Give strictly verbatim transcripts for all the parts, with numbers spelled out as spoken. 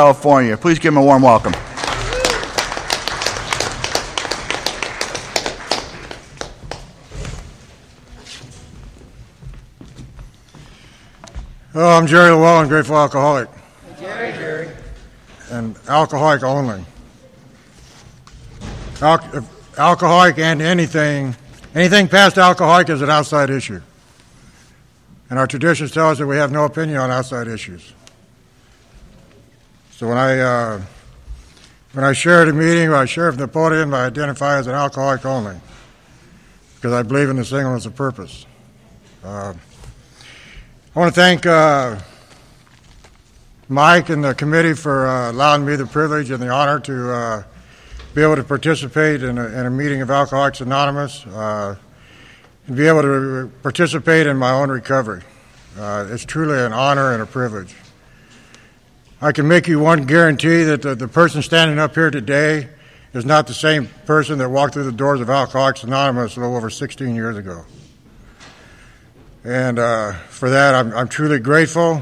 California. Please give him a warm welcome. Hello, I'm Jerry Llewellyn, Grateful Alcoholic. Jerry, Jerry. And alcoholic only. Al- alcoholic and anything, anything past alcoholic is an outside issue. And our traditions tell us that we have no opinion on outside issues. So when I uh, when I share at a meeting, or I share from the podium, I identify as an alcoholic only, because I believe in the singleness of purpose. Uh, I want to thank uh, Mike and the committee for uh, allowing me the privilege and the honor to uh, be able to participate in a, in a meeting of Alcoholics Anonymous uh, and be able to participate in my own recovery. Uh, it's truly an honor and a privilege. I can make you one guarantee that the, the person standing up here today is not the same person that walked through the doors of Alcoholics Anonymous a little over sixteen years ago. And uh, for that, I'm, I'm truly grateful.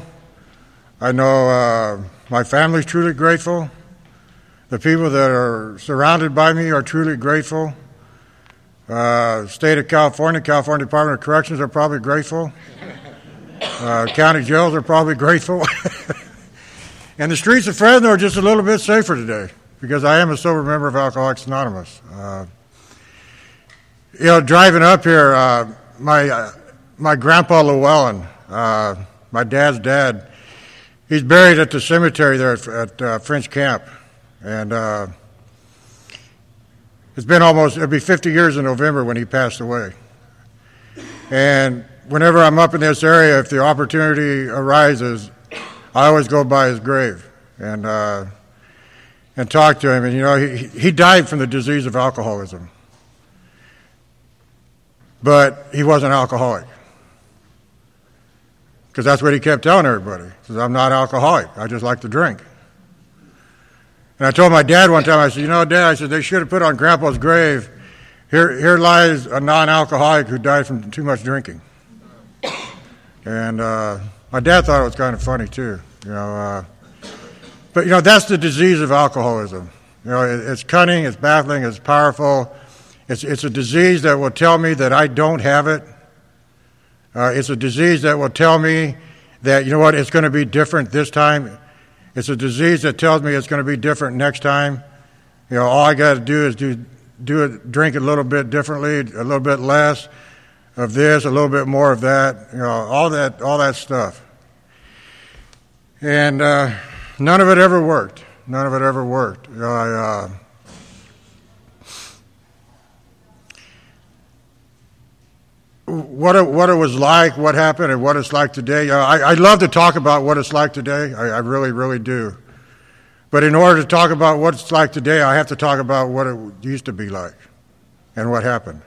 I know uh, my family's truly grateful. The people that are surrounded by me are truly grateful. Uh, State of California, California Department of Corrections are probably grateful. Uh, county jails are probably grateful. And the streets of Fresno are just a little bit safer today because I am a sober member of Alcoholics Anonymous. Uh, you know, driving up here, uh, my uh, my grandpa Llewellyn, uh, my dad's dad, he's buried at the cemetery there at, at uh, French Camp, and uh, it's been almost it'll be fifty years in November when he passed away. And whenever I'm up in this area, if the opportunity arises, I always go by his grave and uh, and talk to him. And, you know, he he died from the disease of alcoholism. But he wasn't alcoholic. Because that's what he kept telling everybody. He says, I'm not alcoholic. I just like to drink. And I told my dad one time, I said, you know, Dad, I said, they should have put on Grandpa's grave, here here lies a non-alcoholic who died from too much drinking. And uh, my dad thought it was kind of funny, too. You know, uh, but, you know, that's the disease of alcoholism. You know, it, it's cunning, it's baffling, it's powerful. It's it's a disease that will tell me that I don't have it. Uh, it's a disease that will tell me that, you know what, it's going to be different this time. It's a disease that tells me it's going to be different next time. You know, all I got to do is do do it, drink it a little bit differently, a little bit less of this, a little bit more of that, you know, all that, all that stuff. And uh, none of it ever worked. None of it ever worked. You know, I, uh, what it, what it was like, what happened, and what it's like today. You know, I, I love to talk about what it's like today. I, I really, really do. But in order to talk about what it's like today, I have to talk about what it used to be like and what happened.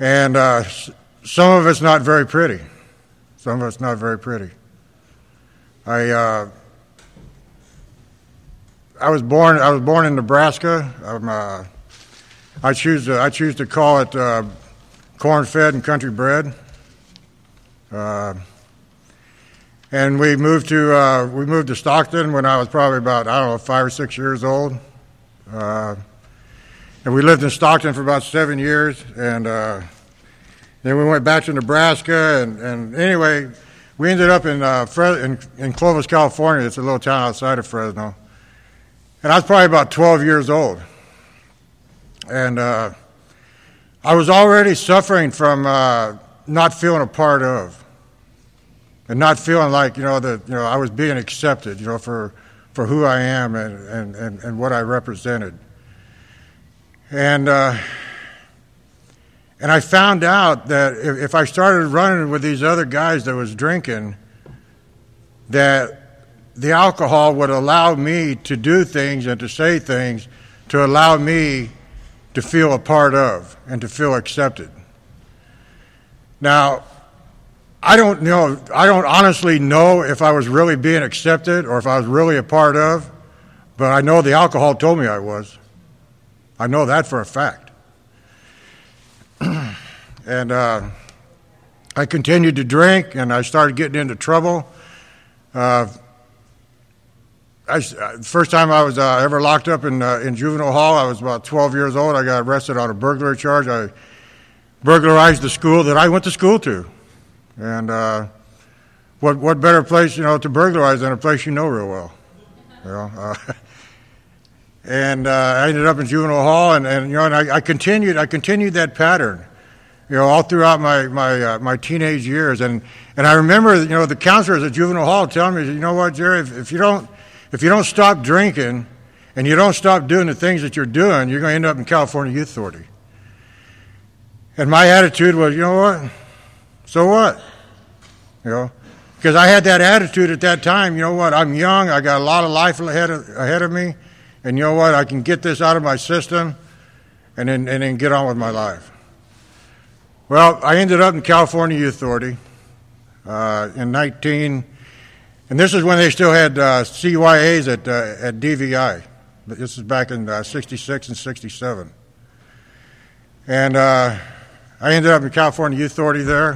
And uh, some of it's not very pretty. Some of it's not very pretty. I uh, I was born I was born in Nebraska. I'm, uh, I choose to, I choose to call it uh, corn-fed and country bred. Uh, and we moved to uh, we moved to Stockton when I was probably about I don't know five or six years old. Uh, And we lived in Stockton for about seven years, and uh, then we went back to Nebraska. And, and anyway, we ended up in, uh, Fres- in in Clovis, California. It's a little town outside of Fresno. And I was probably about twelve years old. And uh, I was already suffering from uh, not feeling a part of, and not feeling like you know that you know I was being accepted, you know, for for who I am and and, and, and what I represented. And uh, and I found out that if, if I started running with these other guys that was drinking, that the alcohol would allow me to do things and to say things to allow me to feel a part of and to feel accepted. Now, I don't know, I don't honestly know if I was really being accepted or if I was really a part of, but I know the alcohol told me I was. I know that for a fact. and uh, I continued to drink, and I started getting into trouble. Uh, I, first time I was uh, ever locked up in uh, in juvenile hall, I was about twelve years old. I got arrested on a burglary charge. I burglarized the school that I went to school to, and uh, what what better place, you know, to burglarize than a place you know real well, you know. Uh, and uh, I ended up in juvenile hall, and, and you know, and I, I continued I continued that pattern, you know, all throughout my my uh, my teenage years, and and I remember, you know, the counselors at juvenile hall telling me, you know what, Jerry, if, if you don't If you don't stop drinking and you don't stop doing the things that you're doing, you're going to end up in California Youth Authority. And my attitude was, you know what? So what? You know, because I had that attitude at that time. You know what? I'm young. I got a lot of life ahead of, ahead of me. And you know what? I can get this out of my system and then, and then get on with my life. Well, I ended up in California Youth Authority uh, in nineteen... And this is when they still had uh, C Y As at uh, at D V I. This is back in uh, sixty-six and sixty-seven. And uh, I ended up in California Youth Authority there.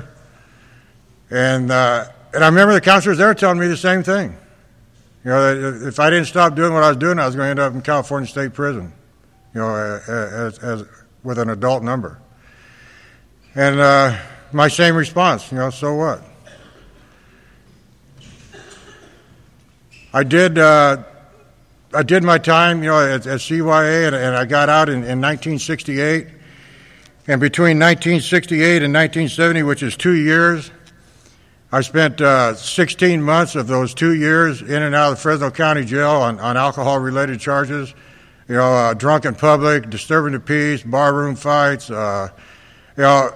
And uh, and I remember the counselors there telling me the same thing. You know, that if I didn't stop doing what I was doing, I was going to end up in California State Prison, you know, as, as with an adult number. And uh, my same response, you know, so what? I did. Uh, I did my time, you know, at, at C Y A, and, and I got out in, in nineteen sixty-eight. And between nineteen sixty-eight and nineteen seventy, which is two years, I spent uh, sixteen months of those two years in and out of the Fresno County Jail on, on alcohol-related charges. You know, uh, drunk in public, disturbing the peace, barroom fights. Uh, you know,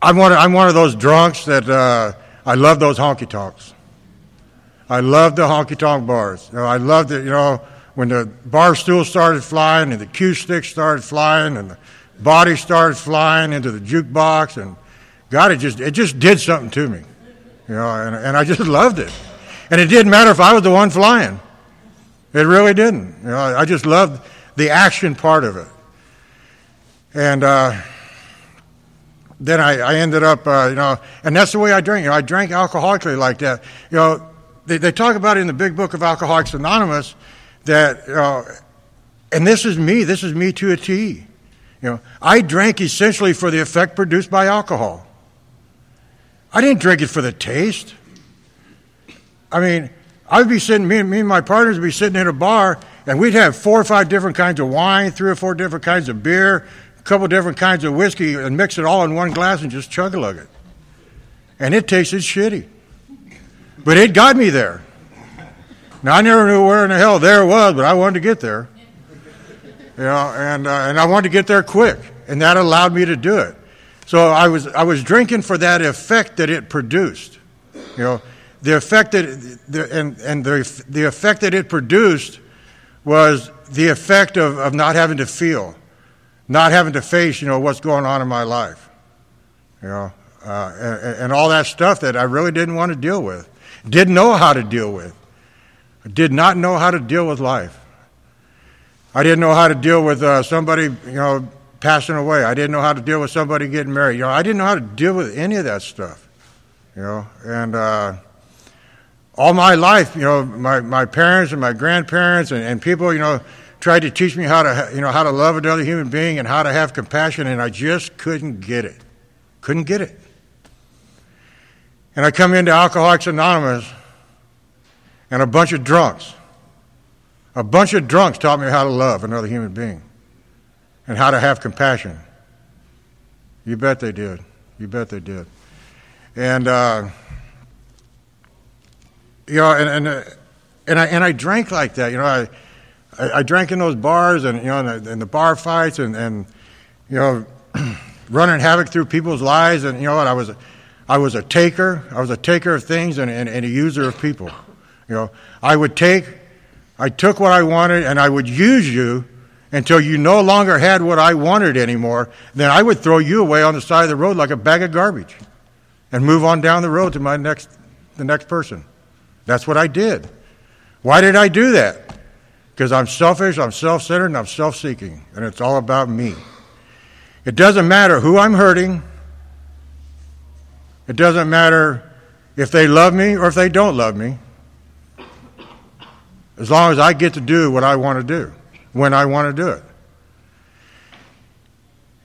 I'm one. Of, I'm one of those drunks that uh, I love those honky tonks. I loved the honky-tonk bars. You know, I loved it, you know, when the bar stool started flying and the cue stick started flying and the body started flying into the jukebox, and God, it just it just did something to me, you know, and, and I just loved it. And it didn't matter if I was the one flying. It really didn't. You know, I just loved the action part of it. And uh, then I, I ended up, uh, you know, and that's the way I drink. You know, I drank alcoholically like that, you know. They, they talk about it in the big book of Alcoholics Anonymous that, uh, and this is me, this is me to a T. You know, I drank essentially for the effect produced by alcohol. I didn't drink it for the taste. I mean, I'd be sitting, me, me and my partners would be sitting in a bar, and we'd have four or five different kinds of wine, three or four different kinds of beer, a couple different kinds of whiskey, and mix it all in one glass and just chug-a-lug it. And it tasted shitty. But it got me there. Now, I never knew where in the hell there was, but I wanted to get there. You know, and uh, and I wanted to get there quick, and that allowed me to do it. So I was I was drinking for that effect that it produced. You know, the effect that the, and and the the effect that it produced was the effect of, of not having to feel, not having to face, you know, what's going on in my life. You know, uh, and, and all that stuff that I really didn't want to deal with. Didn't know how to deal with. I did not know how to deal with life. I didn't know how to deal with uh, somebody, you know, passing away. I didn't know how to deal with somebody getting married. You know, I didn't know how to deal with any of that stuff. You know, and uh, all my life, you know, my, my parents and my grandparents and, and people, you know, tried to teach me how to, you know, how to love another human being and how to have compassion, and I just couldn't get it. Couldn't get it. And I come into Alcoholics Anonymous, and a bunch of drunks, a bunch of drunks taught me how to love another human being and how to have compassion. You bet they did. You bet they did. And, uh, you know, and, and, and, I, and I drank like that. You know, I I drank in those bars and, you know, and the, and the bar fights and, and you know, running havoc through people's lives. And, you know, and I was... I was a taker. I was a taker of things and, and, and a user of people. You know, I would take, I took what I wanted, and I would use you until you no longer had what I wanted anymore. Then I would throw you away on the side of the road like a bag of garbage, and move on down the road to my next, the next person. That's what I did. Why did I do that? Because I'm selfish, I'm self-centered, and I'm self-seeking, and it's all about me. It doesn't matter who I'm hurting. It doesn't matter if they love me or if they don't love me. as long as I get to do what I want to do, when I want to do it.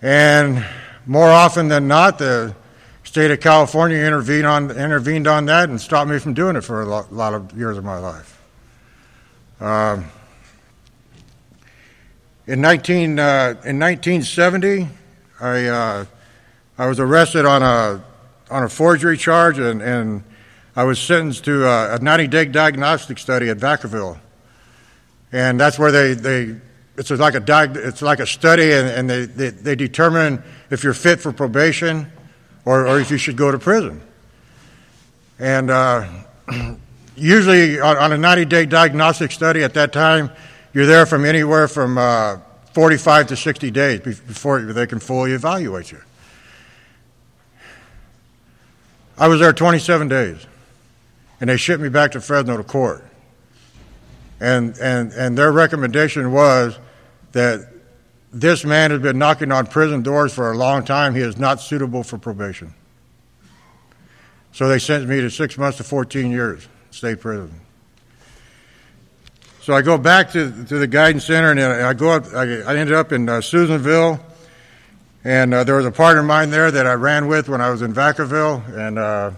And more often than not, the state of California intervened on, intervened on that and stopped me from doing it for a lot, lot of years of my life. Um, in, nineteen, uh, in nineteen seventy, I, uh, I was arrested on a, on a forgery charge, and, and I was sentenced to a ninety-day diagnostic study at Vacaville. And that's where they, they it's like a diag, it's like a study, and, and they, they, they determine if you're fit for probation or, or if you should go to prison. And uh, usually on, on a ninety-day diagnostic study at that time, you're there from anywhere from uh, forty-five to sixty days before they can fully evaluate you. I was there twenty-seven days, and they shipped me back to Fresno to court. And, and, and their recommendation was that this man has been knocking on prison doors for a long time. He is not suitable for probation. So they sentenced me to six months to fourteen years, state prison. So I go back to, to the guidance center, and I go up, I, I ended up in uh, Susanville. And uh, there was a partner of mine there that I ran with when I was in Vacaville. And uh,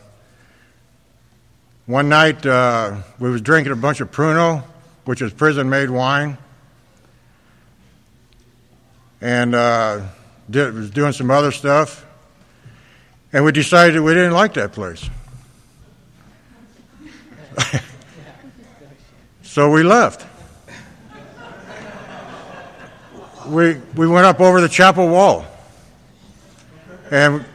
one night uh, we was drinking a bunch of Pruno, which is prison-made wine. And uh, did, was doing some other stuff. And we decided we didn't like that place. So we left. We, we went up over the chapel wall. And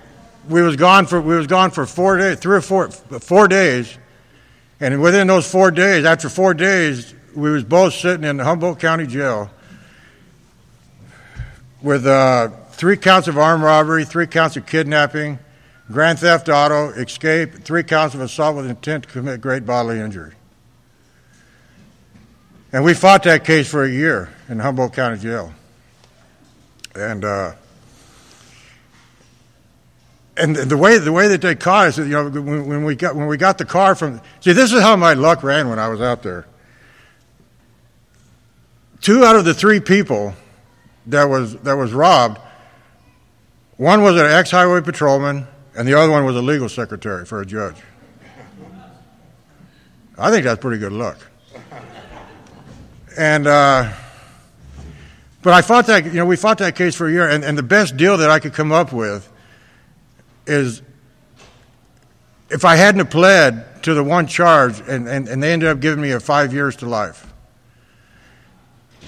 we was gone for we was gone for four days, three or four four days, and within those four days, after four days, we was both sitting in Humboldt County Jail with uh, three counts of armed robbery, three counts of kidnapping, grand theft auto, escape, three counts of assault with intent to commit great bodily injury. And we fought that case for a year in Humboldt County Jail, and. Uh, And the way the way that they caught us, you know, when we got when we got the car from, see, this is how my luck ran when I was out there. Two out of the three people that was that was robbed, one was an ex-highway patrolman, and the other one was a legal secretary for a judge. I think that's pretty good luck. And uh, but I fought that, you know, we fought that case for a year, and, and the best deal that I could come up with. Is if I hadn't have pled to the one charge, and, and, and they ended up giving me a five years to life,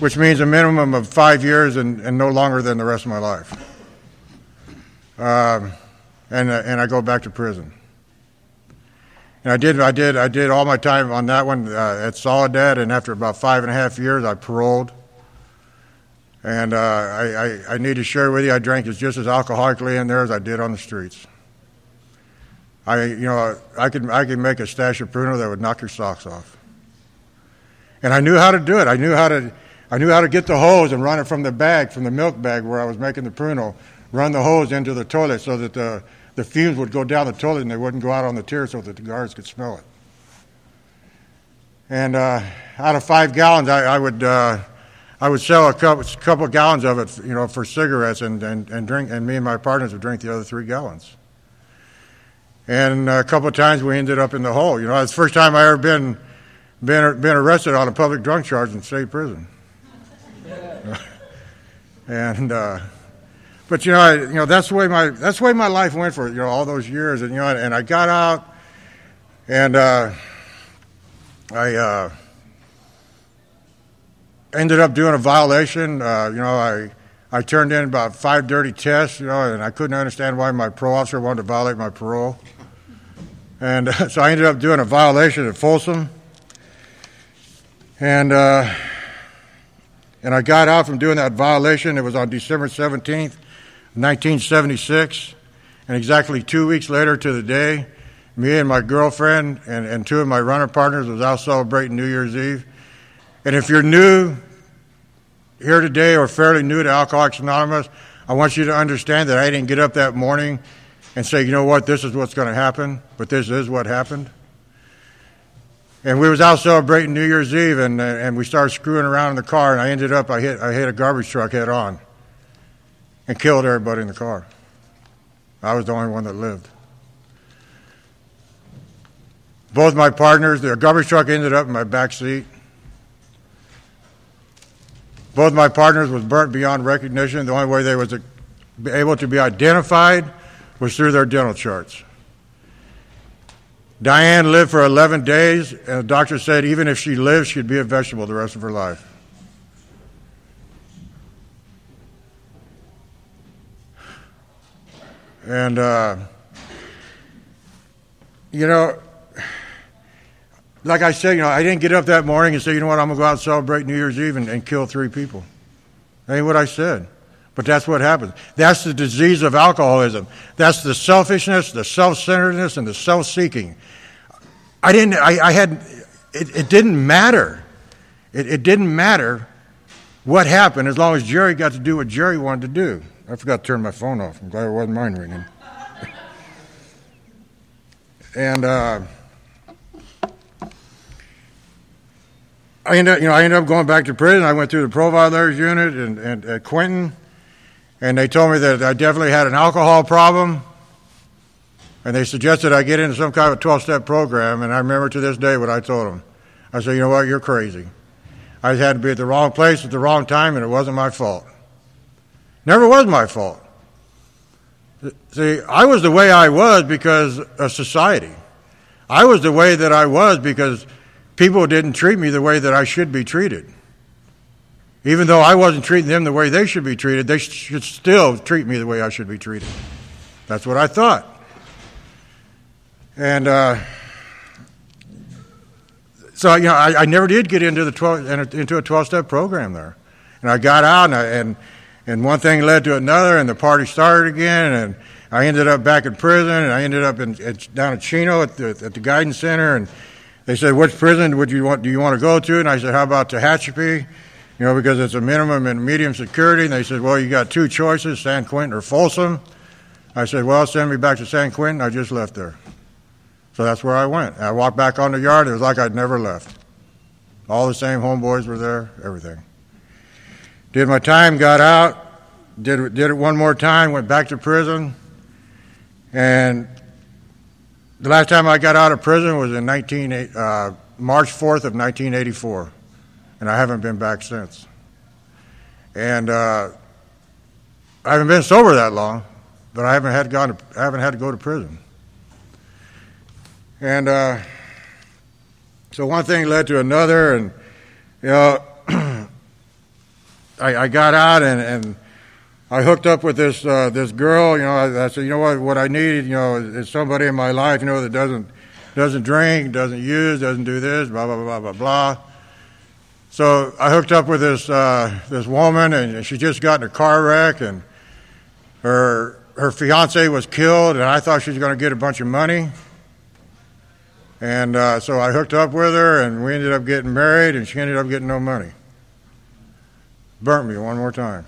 which means a minimum of five years and, and no longer than the rest of my life. Um, and and I go back to prison. And I did I did I did all my time on that one uh, at Soledad, and after about five and a half years, I paroled. And uh, I, I, I need to share with you, I drank just as alcoholically in there as I did on the streets. I, you know, I could I could make a stash of Pruno that would knock your socks off. And I knew how to do it. I knew how to, I knew how to get the hose and run it from the bag, from the milk bag where I was making the Pruno, run the hose into the toilet so that the the fumes would go down the toilet and they wouldn't go out on the tier so that the guards could smell it. And uh, out of five gallons, I, I would. Uh, I would sell a couple, couple gallons of it, you know, for cigarettes, and, and, and drink. And me and my partners would drink the other three gallons. And a couple of times we ended up in the hole. You know, it's the first time I ever been been been arrested on a public drunk charge in state prison. Yeah. and uh, but you know, I, you know, that's the way my that's the way my life went for, you know, all those years. And you know, and I got out, and uh, I. Uh, Ended up doing a violation. Uh, you know, I I turned in about five dirty tests. You know, and I couldn't understand why my parole officer wanted to violate my parole. And uh, so I ended up doing a violation at Folsom. And uh, and I got out from doing that violation. It was on December seventeenth, nineteen seventy-six, and exactly two weeks later to the day, me and my girlfriend and, and two of my runner partners was out celebrating New Year's Eve. And if you're new here today or fairly new to Alcoholics Anonymous, I want you to understand that I didn't get up that morning and say, you know what, this is what's going to happen, but this is what happened. And we was out celebrating New Year's Eve, and, and we started screwing around in the car, and I ended up, I hit, I hit a garbage truck head on and killed everybody in the car. I was the only one that lived. Both my partners, the garbage truck ended up in my back seat. Both my partners was burnt beyond recognition. The only way they was able to be identified was through their dental charts. Diane lived for eleven days, and the doctor said even if she lived, she'd be a vegetable the rest of her life. And, uh, you know, like I said, you know, I didn't get up that morning and say, you know what, I'm going to go out and celebrate New Year's Eve and, and kill three people. That ain't what I said. But that's what happens. That's the disease of alcoholism. That's the selfishness, the self-centeredness, and the self-seeking. I didn't, I, I had, it, it didn't matter. It, it didn't matter what happened as long as Jerry got to do what Jerry wanted to do. I forgot to turn my phone off. I'm glad it wasn't mine ringing. And, uh, I ended up, you know, I ended up going back to prison. I went through the Profiler's unit and, and at Quentin, and they told me that I definitely had an alcohol problem, and they suggested I get into some kind of a twelve-step program, and I remember to this day what I told them. I said, you know what, you're crazy. I had to be at the wrong place at the wrong time, and it wasn't my fault. Never was my fault. See, I was the way I was because of society. I was the way that I was because people didn't treat me the way that I should be treated. Even though I wasn't treating them the way they should be treated, they should still treat me the way I should be treated. That's what I thought. And uh, so, you know, I, I never did get into the twelve, into a twelve-step program there. And I got out, and, I, and and one thing led to another, and the party started again, and I ended up back in prison, and I ended up in, at, down in Chino at the, at the guidance center, and they said, which prison would you want, do you want to go to? And I said, how about Tehachapi? You know, because it's a minimum and medium security. And they said, well, you got two choices, San Quentin or Folsom. I said, well, send me back to San Quentin. I just left there. So that's where I went. And I walked back on the yard. It was like I'd never left. All the same homeboys were there, everything. Did my time, got out, did, did it one more time, went back to prison, and the last time I got out of prison was in nineteen, uh, March fourth of nineteen eighty-four, and I haven't been back since. And uh, I haven't been sober that long, but I haven't had gone to, I haven't had to go to prison. And uh, so one thing led to another, and you know, I, I got out and. and I hooked up with this uh, this girl, you know. I, I said, you know what? What I need, you know, is, is somebody in my life, you know, that doesn't doesn't drink, doesn't use, doesn't do this, blah blah blah blah blah. So I hooked up with this uh, this woman, and she just got in a car wreck, and her her fiance was killed, and I thought she was going to get a bunch of money. And uh, so I hooked up with her, and we ended up getting married, and she ended up getting no money. Burnt me one more time.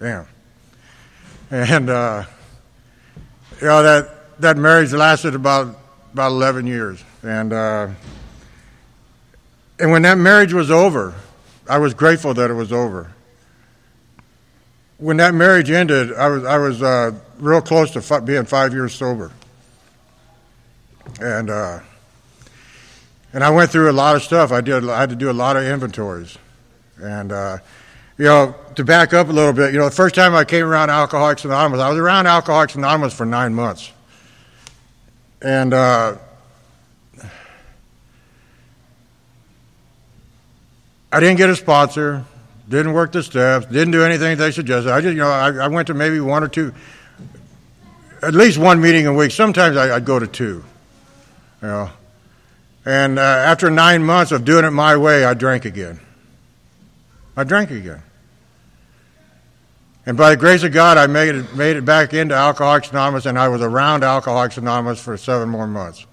Damn. And, uh, you know, that, that marriage lasted about, about eleven years. And, uh, and when that marriage was over, I was grateful that it was over. When that marriage ended, I was, I was, uh, real close to f- being five years sober. And, uh, and I went through a lot of stuff. I did, I had to do a lot of inventories. And, uh, You know, to back up a little bit, you know, the first time I came around Alcoholics Anonymous, I was around Alcoholics Anonymous for nine months. And uh, I didn't get a sponsor, didn't work the steps, didn't do anything they suggested. I just, you know, I, I went to maybe one or two, at least one meeting a week. Sometimes I, I'd go to two, you know. And uh, after nine months of doing it my way, I drank again. I drank again. And by the grace of God, I made it, made it back into Alcoholics Anonymous, and I was around Alcoholics Anonymous for seven more months.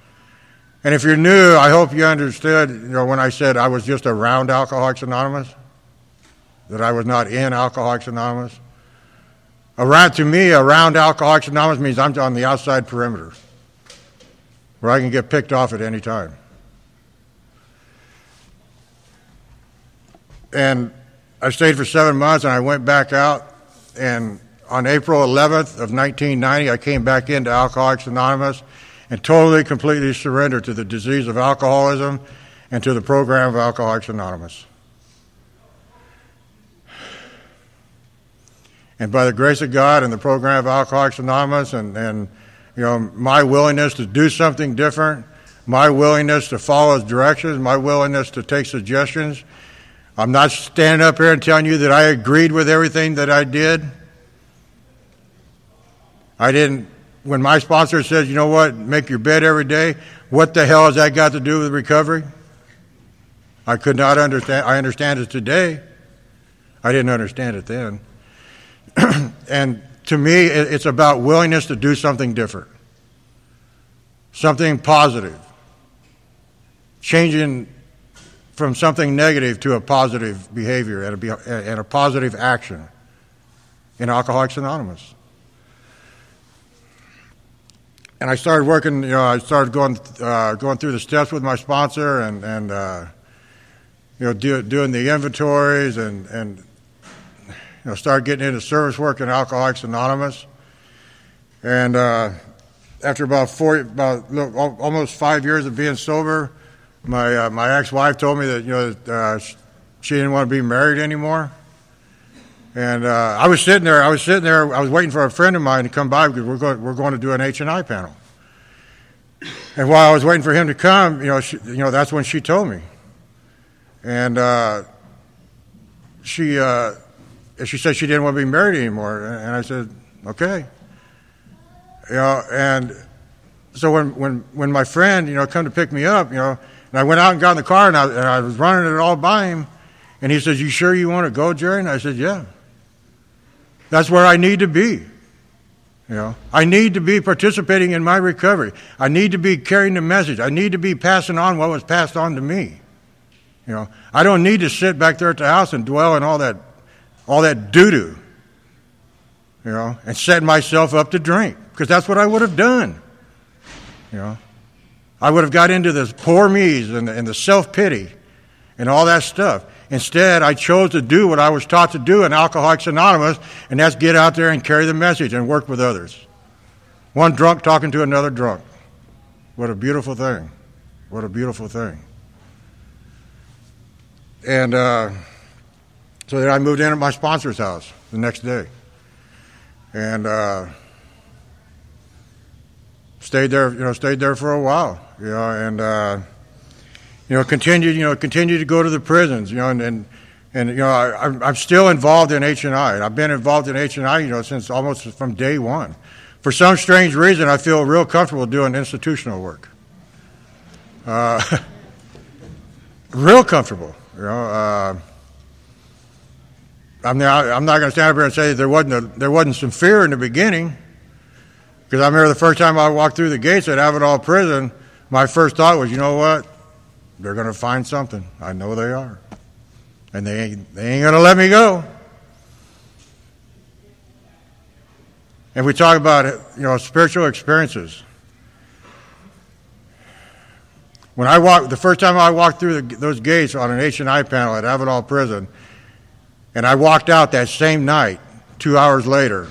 And if you're new, I hope you understood, you know, when I said I was just around Alcoholics Anonymous, that I was not in Alcoholics Anonymous. Around, to me, around Alcoholics Anonymous means I'm on the outside perimeter, where I can get picked off at any time. And I stayed for seven months, and I went back out. And on April eleventh of nineteen ninety, I came back into Alcoholics Anonymous and totally, completely surrendered to the disease of alcoholism and to the program of Alcoholics Anonymous. And by the grace of God and the program of Alcoholics Anonymous and, and you know, my willingness to do something different, my willingness to follow directions, my willingness to take suggestions. I'm not standing up here and telling you that I agreed with everything that I did. I didn't, when my sponsor says, you know what, make your bed every day, what the hell has that got to do with recovery? I could not understand. I understand it today. I didn't understand it then. And to me, it's about willingness to do something different, something positive, changing from something negative to a positive behavior and a, and a positive action in Alcoholics Anonymous. And I started working, you know, I started going uh, going through the steps with my sponsor and, and uh, you know, do, doing the inventories and, and you know, started getting into service work in Alcoholics Anonymous. And uh, after about four, about almost five years of being sober, My uh, my ex-wife told me that, you know, uh, she didn't want to be married anymore, and uh, I was sitting there. I was sitting there. I was waiting for a friend of mine to come by because we're going we're going to do an H and I panel. And while I was waiting for him to come, you know, she, you know, that's when she told me, and uh, she uh, she said she didn't want to be married anymore, and I said, okay, you know, and so when when when my friend, you know, come to pick me up, you know. And I went out and got in the car, and I, and I was running it all by him. And he says, you sure you want to go, Jerry? And I said, yeah. That's where I need to be. You know, I need to be participating in my recovery. I need to be carrying the message. I need to be passing on what was passed on to me. You know, I don't need to sit back there at the house and dwell in all that, all that doo-doo, you know, and set myself up to drink, because that's what I would have done, you know. I would have got into the poor me's and the, and the self-pity and all that stuff. Instead, I chose to do what I was taught to do in Alcoholics Anonymous, and that's get out there and carry the message and work with others. One drunk talking to another drunk. What a beautiful thing. What a beautiful thing. And uh, so then I moved in at my sponsor's house the next day. And uh, stayed there, you know, stayed there for a while. You know, and uh, you know, continued, you know, continued to go to the prisons, you know, and and, and you know, I, I'm, I'm still involved in H and I, and I've been involved in H and I, you know, since almost from day one. For some strange reason, I feel real comfortable doing institutional work. Uh, real comfortable, you know. Uh, I'm not, I'm not going to stand up here and say that there wasn't a, there wasn't some fear in the beginning. Because I remember the first time I walked through the gates at Avidal Prison, my first thought was, you know what? They're going to find something. I know they are. And they ain't, they ain't going to let me go. And we talk about, you know, spiritual experiences. When I walked, the first time I walked through the, those gates on an H and I panel at Avidal Prison, and I walked out that same night, two hours later,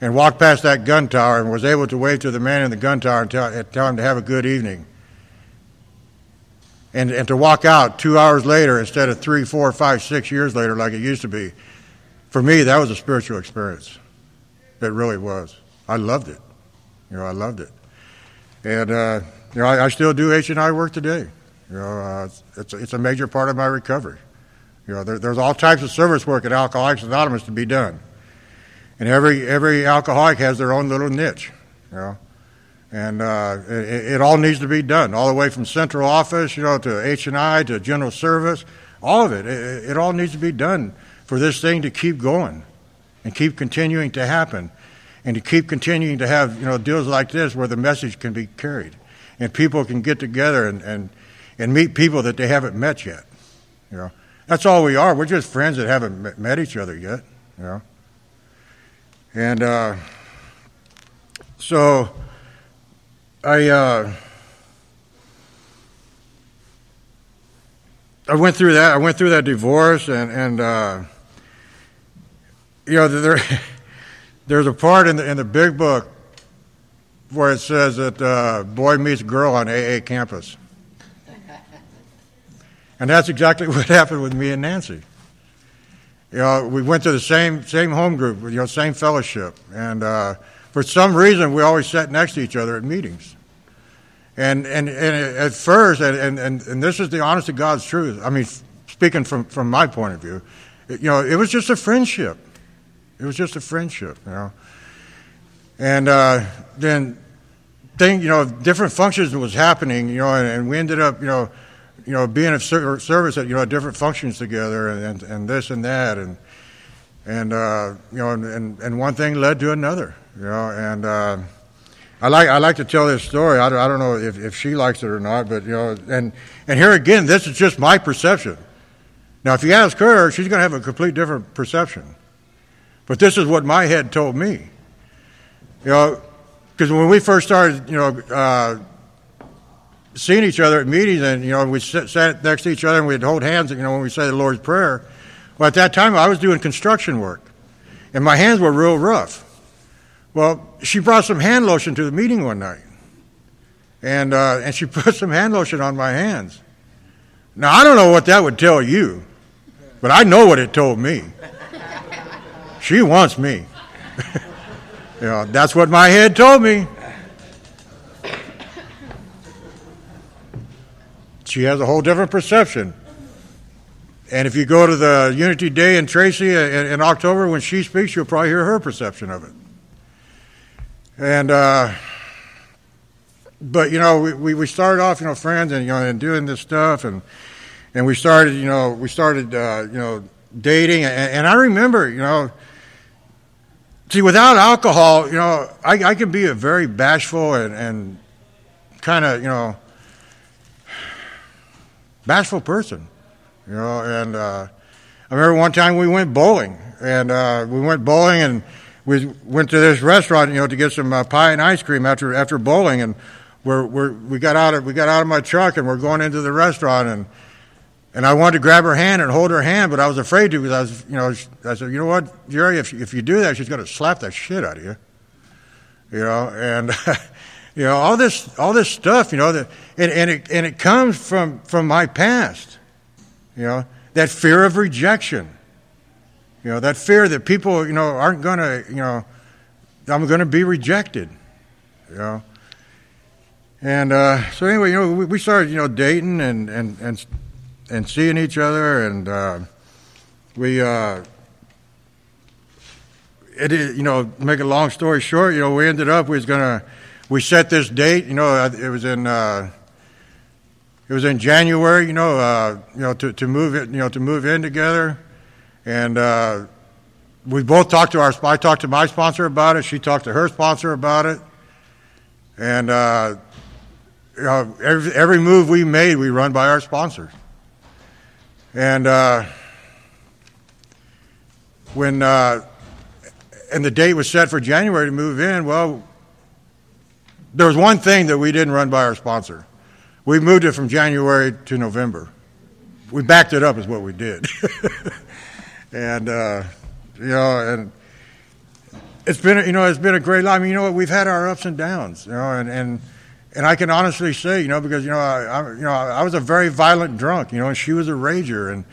and walked past that gun tower and was able to wave to the man in the gun tower and tell, tell him to have a good evening. And and to walk out two hours later instead of three, four, five, six years later like it used to be, for me that was a spiritual experience. It really was. I loved it. You know, I loved it. And, uh, you know, I, I still do H and I work today. You know, uh, it's, it's a major part of my recovery. You know, there, there's all types of service work at Alcoholics Anonymous to be done. And every every alcoholic has their own little niche, you know, and uh, it, it all needs to be done, all the way from central office, you know, to H and I, to general service, all of it. It, it all needs to be done for this thing to keep going and keep continuing to happen and to keep continuing to have, you know, deals like this where the message can be carried and people can get together and, and, and meet people that they haven't met yet, you know. That's all we are. We're just friends that haven't met each other yet, you know. And uh, so I uh, I went through that. I went through that divorce, and and uh, you know, there there's a part in the in the Big Book where it says that uh, boy meets girl on A A campus, and that's exactly what happened with me and Nancy. You know, we went to the same same home group, you know, same fellowship, and uh, for some reason we always sat next to each other at meetings. And and and at first, and and and this is the honest to God's truth. I mean, speaking from from my point of view, it, you know, it was just a friendship. It was just a friendship, you know. And uh, then, thing, you know, different functions was happening, you know, and, and we ended up, you know. you know, being of service at, you know, different functions together and, and, and this and that. And, and uh, you know, and, and one thing led to another, you know. And uh, I like I like to tell this story. I don't, I don't know if, if she likes it or not, but, you know, and, and here again, this is just my perception. Now, if you ask her, she's going to have a complete different perception. But this is what my head told me. You know, because when we first started, you know, uh, seeing each other at meetings, and, you know, we sit, sat next to each other and we'd hold hands, you know, when we say the Lord's Prayer. Well, at that time I was doing construction work and my hands were real rough. Well, she brought some hand lotion to the meeting one night, and uh, and she put some hand lotion on my hands. Now, I don't know what that would tell you, but I know what it told me. She wants me. You know, that's what my head told me. She has a whole different perception. And if you go to the Unity Day in Tracy in, in October, when she speaks, you'll probably hear her perception of it. And, uh, but, you know, we, we started off, you know, friends and, you know, and doing this stuff. And, and we started, you know, we started, uh, you know, dating. And, and I remember, you know, see, without alcohol, you know, I, I can be a very bashful and, and kind of, you know, bashful person, you know. And uh, I remember one time we went bowling, and uh, we went bowling, and we went to this restaurant, you know, to get some uh, pie and ice cream after after bowling. And we're, we're we got out of we got out of my truck, and we're going into the restaurant, and and I wanted to grab her hand and hold her hand, but I was afraid to, because I was, you know, I said, you know what, Jerry, if if you do that, she's going to slap that shit out of you, you know. And. You know, all this, all this stuff. You know, that, and and it and it comes from, from my past. You know, that fear of rejection. You know, that fear that people, you know, aren't going to, you know, I'm going to be rejected. You know, and uh, so anyway, you know, we, we started, you know, dating and and and, and seeing each other, and uh, we. Uh, it you know, make a long story short, you know, we ended up we was going to. We set this date, you know. It was in uh, it was in January, you know, uh, you know, to, to move it, you know, to move in together, and uh, we both talked to our. I talked to my sponsor about it. She talked to her sponsor about it, and uh, you know, every every move we made, we run by our sponsors. And uh, when uh, and the date was set for January to move in, well. There was one thing that we didn't run by our sponsor. We moved it from January to November. We backed it up is what we did. And, uh, you know, and it's been, you know, it's been a great life. I mean, you know what, we've had our ups and downs, you know, and, and, and I can honestly say, you know, because, you know, I, I you know, I was a very violent drunk, you know, and she was a rager, and,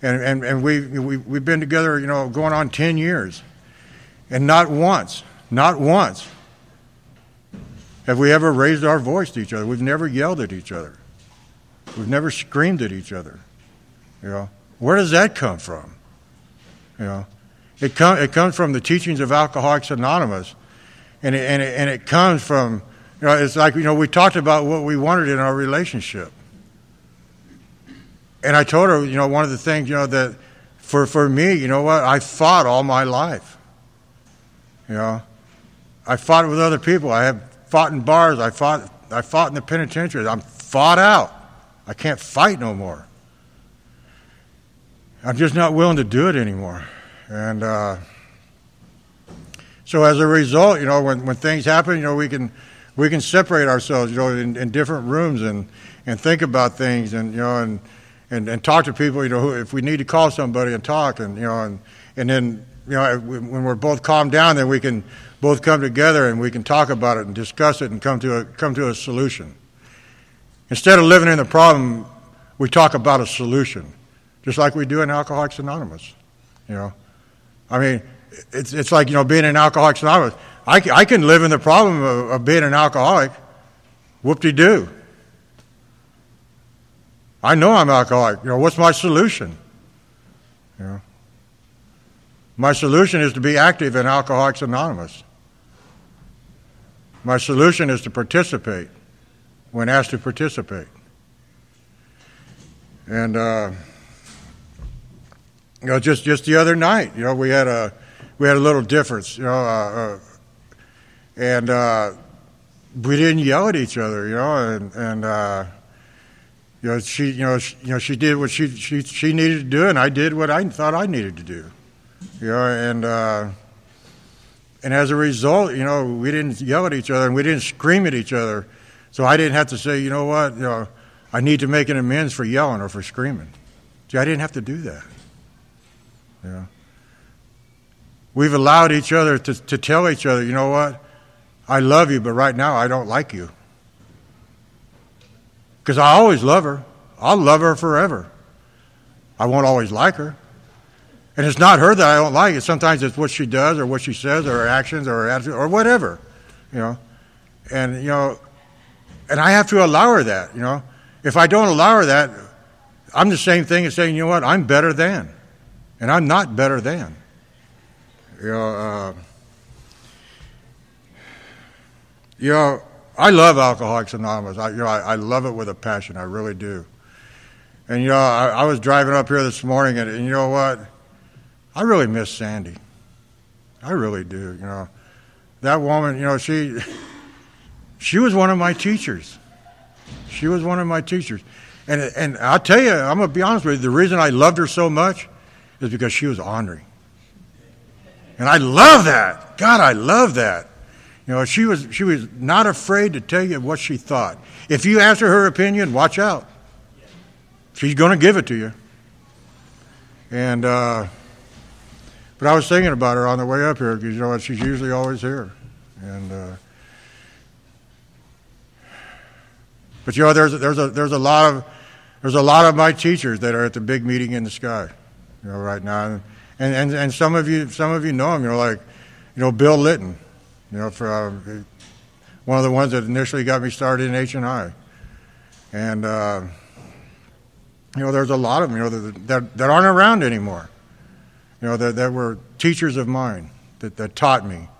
and, and, and we, we, we've been together, you know, going on ten years, and not once, not once. Have we ever raised our voice to each other? We've never yelled at each other. We've never screamed at each other. You know, where does that come from? You know, it comes it comes from the teachings of Alcoholics Anonymous, and it, and it, and it comes from, you know, it's like, you know, we talked about what we wanted in our relationship, and I told her, you know, one of the things, you know, that for for me, you know what, I fought all my life. You know, I fought with other people. I have. Fought in bars. I fought. I fought in the penitentiary. I'm fought out. I can't fight no more. I'm just not willing to do it anymore. And uh, so, as a result, you know, when, when things happen, you know, we can we can separate ourselves, you know, in, in different rooms and, and think about things, and you know, and and, and talk to people, you know, who, if we need to call somebody and talk, and, you know, and, and then, you know, when we're both calmed down, then we can both come together and we can talk about it and discuss it and come to a, come to a solution. Instead of living in the problem, we talk about a solution, just like we do in Alcoholics Anonymous, you know. I mean, it's, it's like, you know, being an Alcoholics Anonymous. I, I can live in the problem of, of being an alcoholic. Whoop-de-doo. I know I'm alcoholic. You know, what's my solution? You know, my solution is to be active in Alcoholics Anonymous. My solution is to participate when asked to participate. And, uh, you know, just, just the other night, you know, we had a, we had a little difference, you know, uh, uh, and uh, we didn't yell at each other, you know, and, and uh, you know, she, you know, she, you know, she did what she, she, she needed to do, and I did what I thought I needed to do, you know, and, uh, and as a result, you know, we didn't yell at each other and we didn't scream at each other. So I didn't have to say, you know what, you know, I need to make an amends for yelling or for screaming. See, I didn't have to do that. You know, we've allowed each other to, to tell each other, you know what, I love you, but right now I don't like you. Because I always love her. I'll love her forever. I won't always like her. And it's not her that I don't like. It sometimes it's what she does or what she says or her actions or her attitude or whatever, you know. And, you know, and I have to allow her that, you know. If I don't allow her that, I'm the same thing as saying, you know what, I'm better than. And I'm not better than. You know, uh, you know, I love Alcoholics Anonymous. I, you know, I, I love it with a passion. I really do. And, you know, I, I was driving up here this morning, and, and you know what? I really miss Sandy. I really do, you know. That woman, you know, she... She was one of my teachers. She was one of my teachers. And and I'll tell you, I'm going to be honest with you, the reason I loved her so much is because she was honoring. And I love that. God, I love that. You know, she was she was not afraid to tell you what she thought. If you asked her her opinion, watch out. She's going to give it to you. And, uh, but I was thinking about her on the way up here because, you know, she's usually always here. And, uh, But you know, there's a, there's a there's a lot of there's a lot of my teachers that are at the big meeting in the sky, you know, right now, and and, and some of you some of you know him. You know, like, you know, Bill Litton, you know, for uh, one of the ones that initially got me started in H and I, and uh, you know, there's a lot of them, you know, that that, that aren't around anymore, you know, that, that were teachers of mine that, that taught me.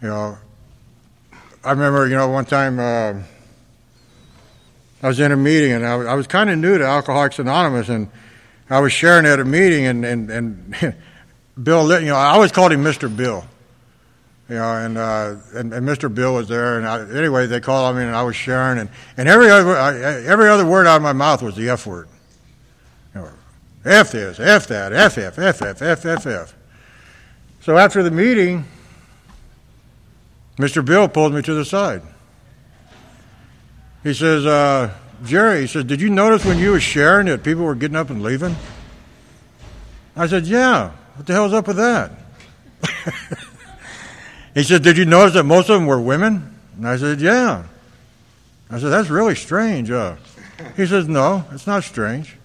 You know, I remember, you know, one time. Uh, I was in a meeting, and I, I was kind of new to Alcoholics Anonymous, and I was sharing at a meeting, and, and, and Bill Litton, you know, I always called him Mister Bill, you know, and uh, and, and Mister Bill was there, and I, anyway, they called me, and I was sharing, and, and every other every other word out of my mouth was the F word, you know, F this, F that, F, F, F, F, F, F, F. So after the meeting, Mister Bill pulled me to the side. He says, uh, Jerry, he says, did you notice when you were sharing that people were getting up and leaving? I said, yeah. What the hell's up with that? He said, did you notice that most of them were women? And I said, yeah. I said, that's really strange. Uh, he says, no, it's not strange.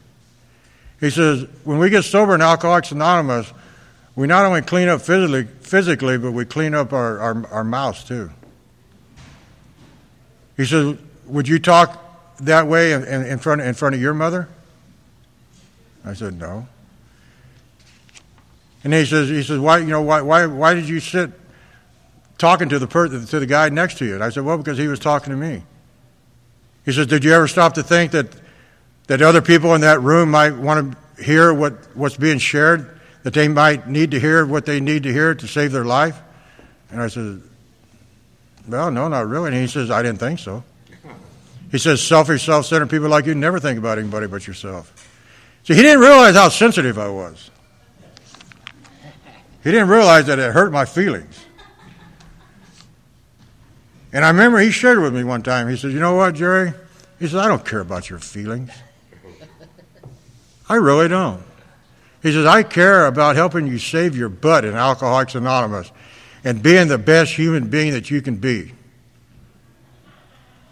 He says, when we get sober in Alcoholics Anonymous, we not only clean up physically, physically but we clean up our, our, our mouths too. He says, would you talk that way in, in front in front of your mother? I said no. And he says he says why you know why why why did you sit talking to the per, to the guy next to you? And I said, well, because he was talking to me. He says, did you ever stop to think that that other people in that room might want to hear what, what's being shared, that they might need to hear what they need to hear to save their life? And I said, well, no, not really. And he says, I didn't think so. He says, selfish, self-centered people like you never think about anybody but yourself. See, he didn't realize how sensitive I was. He didn't realize that it hurt my feelings. And I remember he shared with me one time. He said, you know what, Jerry? He said, I don't care about your feelings. I really don't. He says, I care about helping you save your butt in Alcoholics Anonymous and being the best human being that you can be.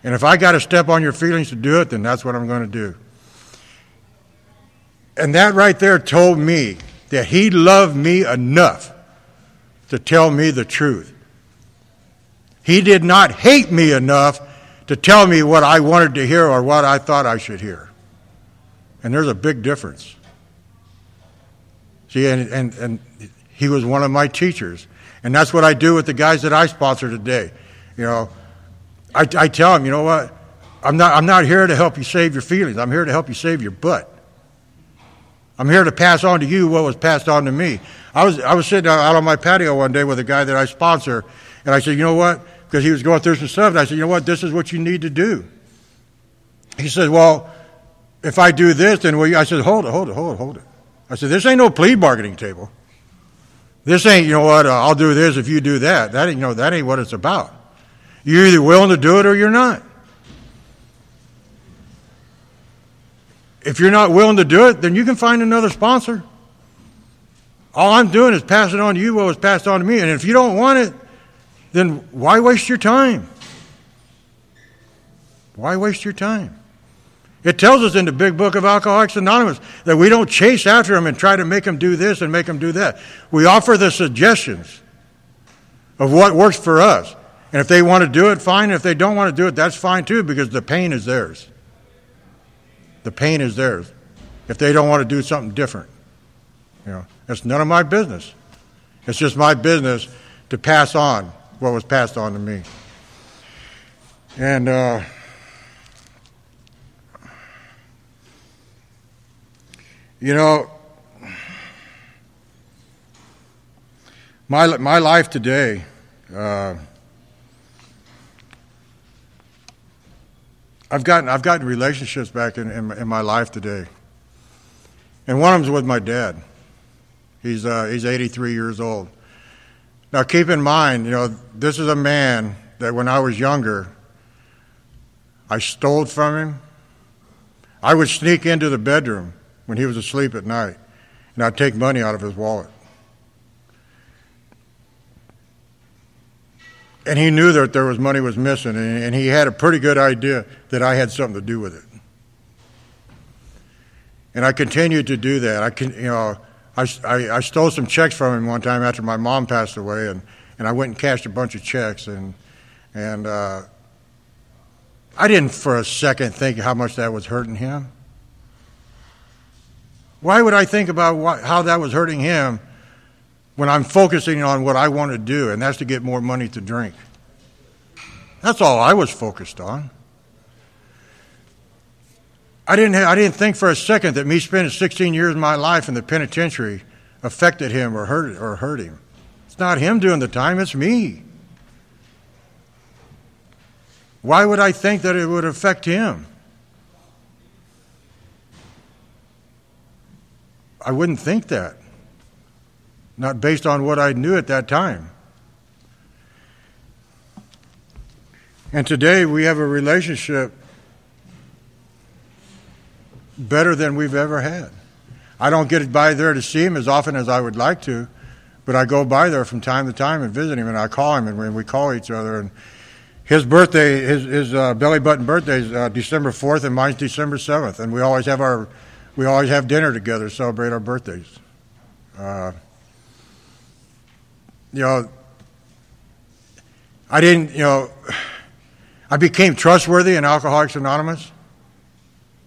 And if I got to step on your feelings to do it, then that's what I'm going to do. And that right there told me that he loved me enough to tell me the truth. He did not hate me enough to tell me what I wanted to hear or what I thought I should hear. And there's a big difference. See, and, and, and he was one of my teachers. And that's what I do with the guys that I sponsor today. You know, I, I tell them, you know what, I'm not, I'm not here to help you save your feelings. I'm here to help you save your butt. I'm here to pass on to you what was passed on to me. I was I was sitting out on my patio one day with a guy that I sponsor, and I said, you know what, because he was going through some stuff, and I said, you know what, this is what you need to do. He said, well, if I do this, then will you? I said, hold it, hold it, hold it, hold it. I said, this ain't no plea bargaining table. This ain't, you know what, uh, I'll do this if you do that. That ain't, you know, that ain't what it's about. You're either willing to do it or you're not. If you're not willing to do it, then you can find another sponsor. All I'm doing is passing on to you what was passed on to me. And if you don't want it, then why waste your time? Why waste your time? It tells us in the big book of Alcoholics Anonymous that we don't chase after them and try to make them do this and make them do that. We offer the suggestions of what works for us. And if they want to do it, fine. If they don't want to do it, that's fine too, because the pain is theirs. The pain is theirs. If they don't want to do something different, you know, that's none of my business. It's just my business to pass on what was passed on to me. And uh, you know, my my life today. Uh, I've gotten I've gotten relationships back in, in, in my life today, and one of them's with my dad. He's uh, he's eighty-three years old. Now keep in mind, you know, this is a man that when I was younger, I stole from him. I would sneak into the bedroom when he was asleep at night, and I'd take money out of his wallet. And he knew that there was money was missing, and, and he had a pretty good idea that I had something to do with it. And I continued to do that. I can, you know, I, I, I stole some checks from him one time after my mom passed away, and, and I went and cashed a bunch of checks, and and uh, I didn't for a second think how much that was hurting him. Why would I think about why, how that was hurting him? When I'm focusing on what I want to do, and that's to get more money to drink. That's all I was focused on. I didn't have, I didn't think for a second that me spending sixteen years of my life in the penitentiary affected him or hurt or hurt him. It's not him doing the time, it's me. Why would I think that it would affect him? I wouldn't think that. Not based on what I knew at that time. And today we have a relationship better than we've ever had. I don't get by there to see him as often as I would like to, but I go by there from time to time and visit him, and I call him, and we call each other. And his birthday, his, his uh, belly button birthday is uh, December fourth, and mine's December seventh, and we always have our we always have dinner together to celebrate our birthdays. Uh, You know, I didn't, you know, I became trustworthy in Alcoholics Anonymous.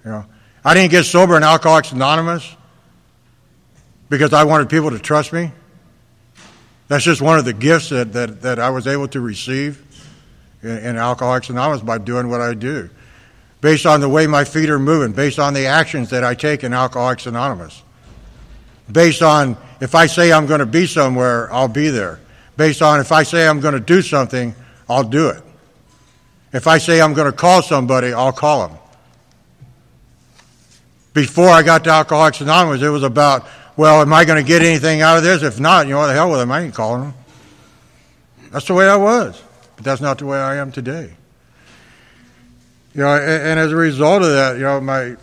You know, I didn't get sober in Alcoholics Anonymous because I wanted people to trust me. That's just one of the gifts that, that, that I was able to receive in, in Alcoholics Anonymous by doing what I do, based on the way my feet are moving, based on the actions that I take in Alcoholics Anonymous, based on if I say I'm going to be somewhere, I'll be there. Based on if I say I'm going to do something, I'll do it. If I say I'm going to call somebody, I'll call them. Before I got to Alcoholics Anonymous, it was about, well, am I going to get anything out of this? If not, you know, what the hell with them, I ain't calling them. That's the way I was. But that's not the way I am today. You know, and, and as a result of that, you know, my...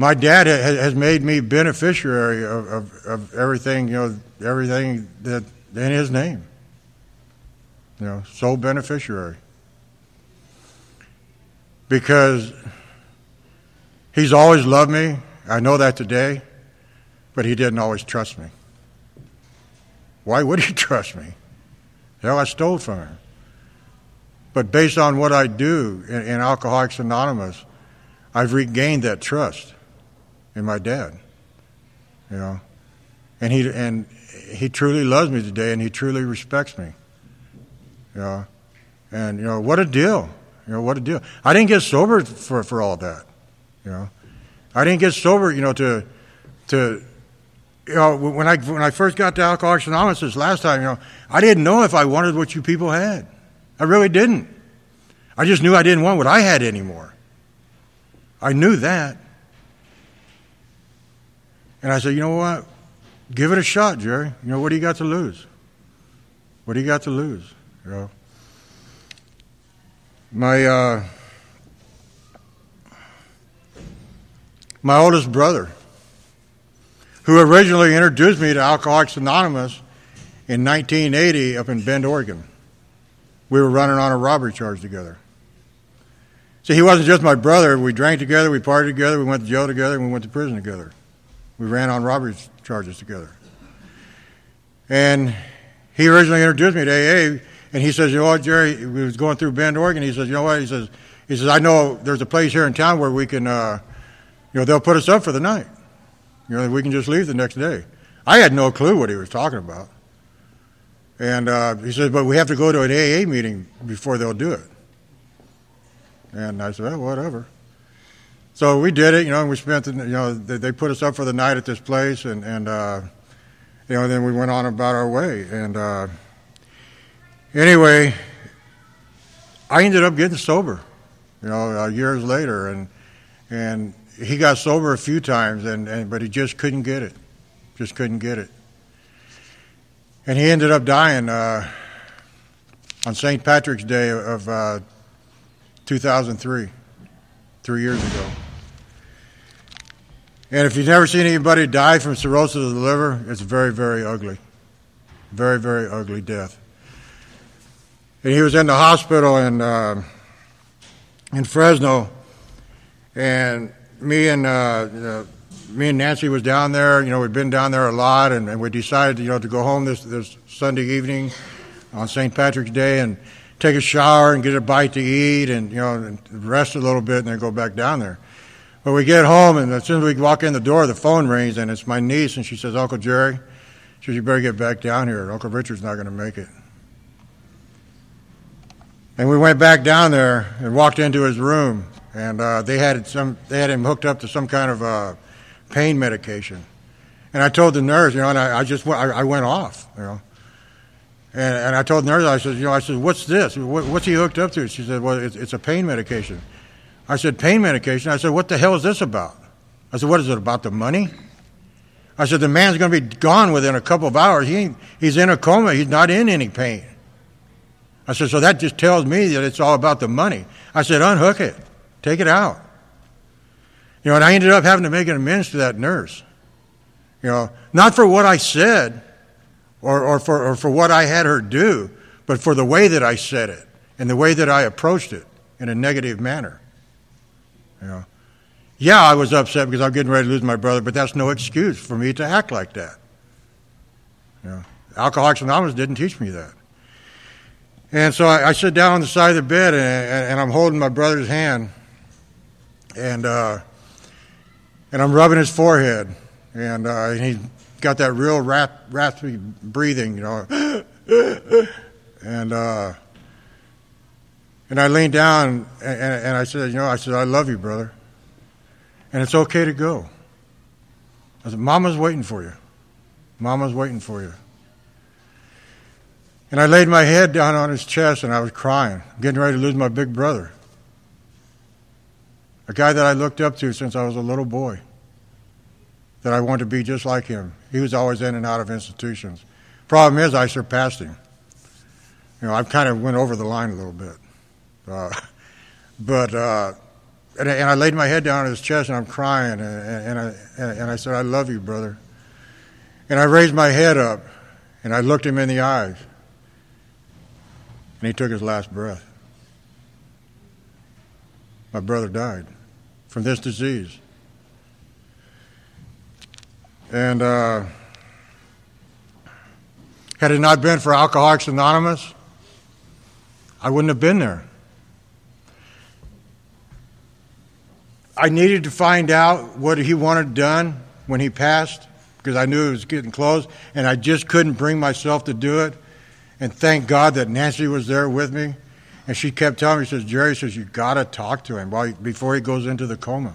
my dad has made me beneficiary of, of, of everything, you know, everything that in his name. You know, sole beneficiary. Because he's always loved me. I know that today. But he didn't always trust me. Why would he trust me? Hell, I stole from him. But based on what I do in, in Alcoholics Anonymous, I've regained that trust in my dad. You know, and he and he truly loves me today, and he truly respects me. You know, and you know what a deal. You know what a deal. I didn't get sober for for all that. You know, I didn't get sober. You know to to. You know, when I when I first got to Alcoholics Anonymous this last time, you know, I didn't know if I wanted what you people had. I really didn't. I just knew I didn't want what I had anymore. I knew that. And I said, you know what? Give it a shot, Jerry. You know, what do you got to lose? What do you got to lose? You know, my uh, my oldest brother, who originally introduced me to Alcoholics Anonymous in nineteen eighty up in Bend, Oregon. We were running on a robbery charge together. See, he wasn't just my brother. We drank together, we partied together, we went to jail together, and we went to prison together. We ran on robbery charges together. And he originally introduced me to A A, and he says, you know what, Jerry, we was going through Bend, Oregon, he says, you know what, he says, he says, I know there's a place here in town where we can, uh, you know, they'll put us up for the night. You know, we can just leave the next day. I had no clue what he was talking about. And uh, he says, but we have to go to an A A meeting before they'll do it. And I said, well, whatever. So we did it, you know, and we spent, the, you know, they, they put us up for the night at this place. And, and uh, you know, then we went on about our way. And uh, anyway, I ended up getting sober, you know, uh, years later. And, and, he got sober a few times, and, and but he just couldn't get it. Just couldn't get it. And he ended up dying uh, on Saint Patrick's Day of uh, two thousand three, three years ago. And if you've never seen anybody die from cirrhosis of the liver, it's very, very ugly. Very, very ugly death. And he was in the hospital in, uh, in Fresno, and Me and uh, you know, me and Nancy was down there. You know, we'd been down there a lot, and, and we decided, you know, to go home this, this Sunday evening on Saint Patrick's Day and take a shower and get a bite to eat, and you know, and rest a little bit, and then go back down there. But we get home, and as soon as we walk in the door, the phone rings, and it's my niece, and she says, "Uncle Jerry," she says, "you better get back down here. Uncle Richard's not going to make it." And we went back down there and walked into his room. And uh, they had some. They had him hooked up to some kind of uh, pain medication. And I told the nurse, you know, and I, I just went, I, I went off, you know. And, and I told the nurse, I said, you know, I said, what's this? What, what's he hooked up to? She said, well, it's, it's a pain medication. I said, pain medication? I said, what the hell is this about? I said, what is it about the money? I said, the man's going to be gone within a couple of hours. He ain't, he's in a coma. He's not in any pain. I said, so that just tells me that it's all about the money. I said, unhook it. Take it out. You know, and I ended up having to make an amends to that nurse. You know, not for what I said or, or, for, or for what I had her do, but for the way that I said it and the way that I approached it in a negative manner. You know, yeah, I was upset because I'm getting ready to lose my brother, but that's no excuse for me to act like that. You know, Alcoholics Anonymous didn't teach me that. And so I, I sit down on the side of the bed, and, and, and I'm holding my brother's hand. And uh, and I'm rubbing his forehead, and, uh, and he's got that real rap, raspy breathing, you know. and uh, and I lean down, and, and, and I said, you know, I said, I love you, brother. And it's okay to go. I said, Mama's waiting for you. Mama's waiting for you. And I laid my head down on his chest, and I was crying, getting ready to lose my big brother. A guy that I looked up to since I was a little boy, that I wanted to be just like him. He was always in and out of institutions. Problem is, I surpassed him. You know, I kind of went over the line a little bit. Uh, but uh, and I, and I laid my head down on his chest, and I'm crying, and, and, I, and I said, I love you, brother. And I raised my head up, and I looked him in the eyes, and he took his last breath. My brother died from this disease. And uh, had it not been for Alcoholics Anonymous, I wouldn't have been there. I needed to find out what he wanted done when he passed, because I knew it was getting close, and I just couldn't bring myself to do it. And thank God that Nancy was there with me. And she kept telling me, she says, Jerry, she says, you got to talk to him while, before he goes into the coma.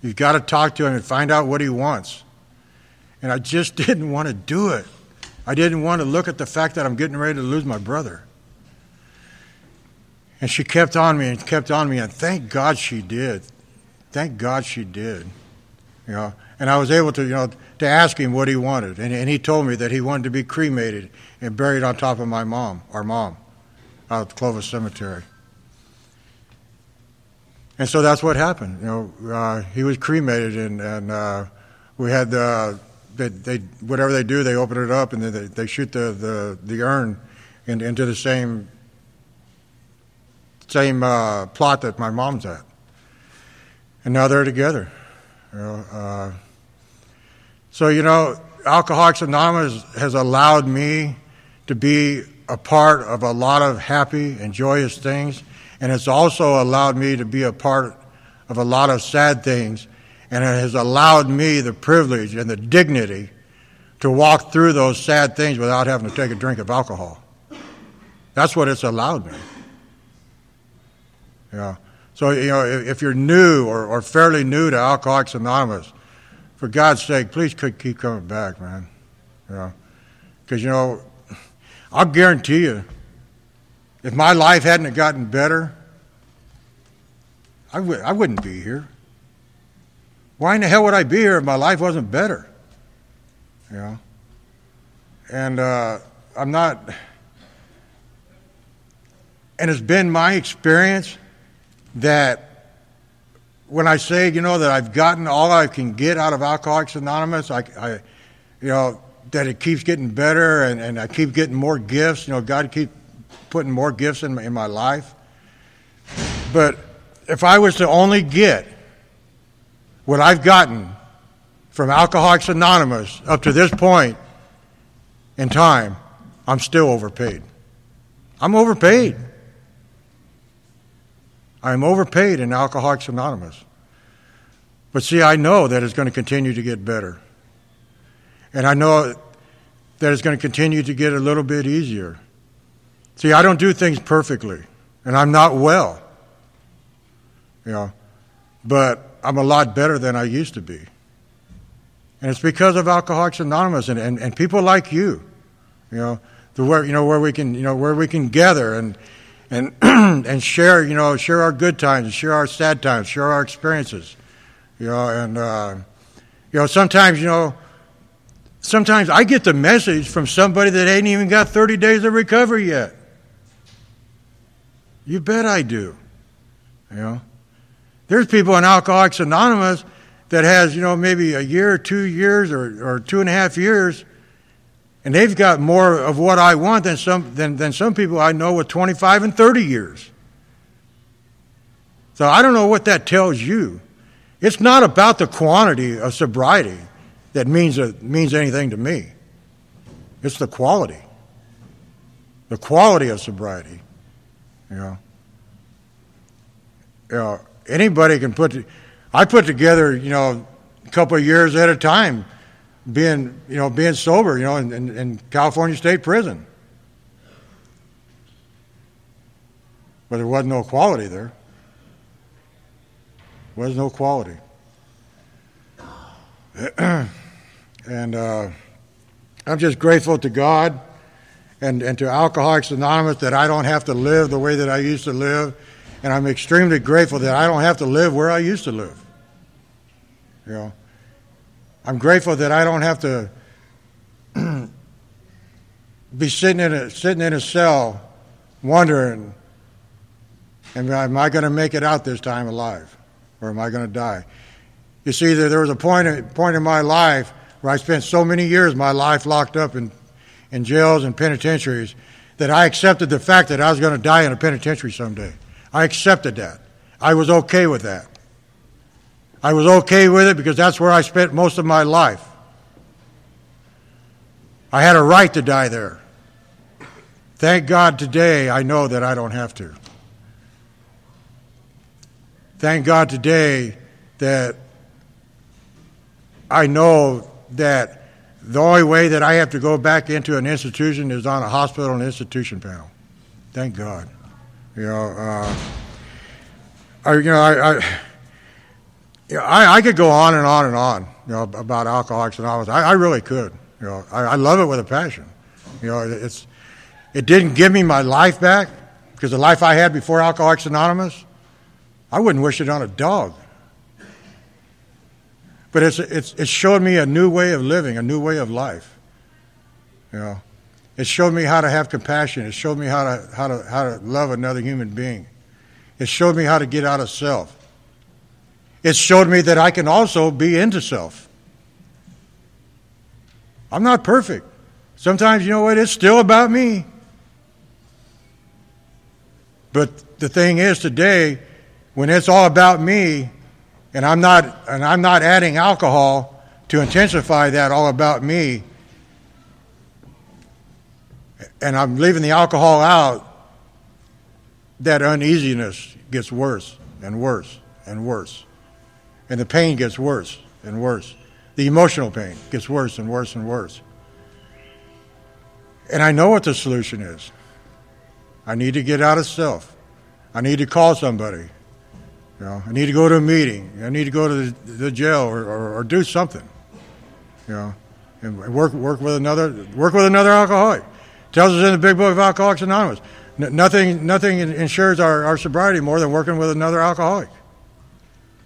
You've got to talk to him and find out what he wants. And I just didn't want to do it. I didn't want to look at the fact that I'm getting ready to lose my brother. And she kept on me and kept on me, and thank God she did. Thank God she did. You know, and I was able to, you know, to ask him what he wanted. And, and he told me that he wanted to be cremated and buried on top of my mom, our mom, out at the Clovis Cemetery. And so that's what happened. You know, uh, he was cremated, and, and uh, we had the, they, they, whatever they do, they open it up, and then they, they shoot the, the, the urn in, into the same same uh, plot that my mom's at. And now they're together. You know, uh, so, you know, Alcoholics Anonymous has allowed me to be a part of a lot of happy and joyous things, and it's also allowed me to be a part of a lot of sad things, and it has allowed me the privilege and the dignity to walk through those sad things without having to take a drink of alcohol. That's what it's allowed me. Yeah. So, you know, if you're new or, or fairly new to Alcoholics Anonymous, for God's sake, please keep coming back, man. Yeah. Because, you know, I'll guarantee you, if my life hadn't have gotten better, I, w- I wouldn't be here. Why in the hell would I be here if my life wasn't better? You know? And uh, I'm not... And it's been my experience that when I say, you know, that I've gotten all I can get out of Alcoholics Anonymous, I, I you know, that it keeps getting better, and, and I keep getting more gifts. You know, God keeps putting more gifts in my, in my life. But if I was to only get what I've gotten from Alcoholics Anonymous up to this point in time, I'm still overpaid. I'm overpaid. I'm overpaid in Alcoholics Anonymous. But see, I know that it's going to continue to get better. And I know that it's going to continue to get a little bit easier. See, I don't do things perfectly, and I'm not well. You know, but I'm a lot better than I used to be. And it's because of Alcoholics Anonymous and, and, and people like you, you know, the where you know where we can you know where we can gather and and and share, you know, share our good times, share our sad times, share our experiences. You know, and uh, you know, sometimes, you know, Sometimes I get the message from somebody that ain't even got thirty days of recovery yet. You bet I do. You know, there's people in Alcoholics Anonymous that has, you know, maybe a year or two years or, or two and a half years, and they've got more of what I want than some than, than some people I know with twenty-five and thirty years. So I don't know what that tells you. It's not about the quantity of sobriety that means uh, means anything to me. It's the quality. The quality of sobriety. You know. You know, anybody can put... To, I put together, you know, a couple of years at a time being, you know, being sober, you know, in, in, in California State Prison. But there wasn't no quality there. There was no quality. And uh, I'm just grateful to God and, and to Alcoholics Anonymous that I don't have to live the way that I used to live. And I'm extremely grateful that I don't have to live where I used to live. You know, I'm grateful that I don't have to be sitting in a sitting in a cell wondering, am I, am I going to make it out this time alive? or am I going to die? You see, there was a point, point in my life where I spent so many years of my life locked up in, in jails and penitentiaries that I accepted the fact that I was going to die in a penitentiary someday. I accepted that. I was okay with that. I was okay with it because that's where I spent most of my life. I had a right to die there. Thank God today I know that I don't have to. Thank God today that I know that the only way that I have to go back into an institution is on a hospital and institution panel. Thank God. You know, uh, I, you know, I, I, you know, I, I could go on and on and on, you know, about Alcoholics Anonymous. I, I really could. You know, I, I love it with a passion. You know, it's it didn't give me my life back, because the life I had before Alcoholics Anonymous, I wouldn't wish it on a dog. But it's it's it showed me a new way of living, a new way of life. You know, it showed me how to have compassion. It showed me how to how to how to love another human being. It showed me how to get out of self. It showed me that I can also be into self. I'm not perfect. Sometimes, you know what, it's still about me. But the thing is today, when it's all about me, and I'm not and I'm not adding alcohol to intensify that all about me, and I'm leaving the alcohol out, that uneasiness gets worse and worse and worse. And the pain gets worse and worse. The emotional pain gets worse and worse and worse. And I know what the solution is. I need to get out of self. I need to call somebody. You know, I need to go to a meeting. I need to go to the, the jail or, or, or do something. You know, and work work with another work with another alcoholic. It tells us in the Big Book of Alcoholics Anonymous, n- nothing nothing ensures our, our sobriety more than working with another alcoholic.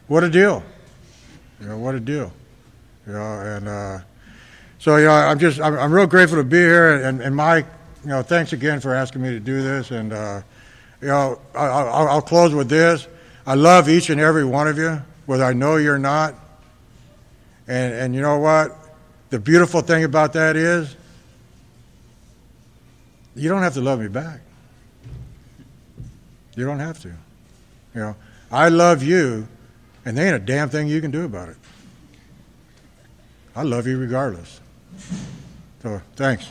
What a deal! You know, what a deal! You know, and uh, so you know, I'm just I'm, I'm real grateful to be here, and, and Mike, you know, thanks again for asking me to do this, and uh, you know, I, I'll, I'll close with this. I love each and every one of you, whether I know you're not. And and you know what? The beautiful thing about that is you don't have to love me back. You don't have to. You know, I love you, and there ain't a damn thing you can do about it. I love you regardless. So, thanks.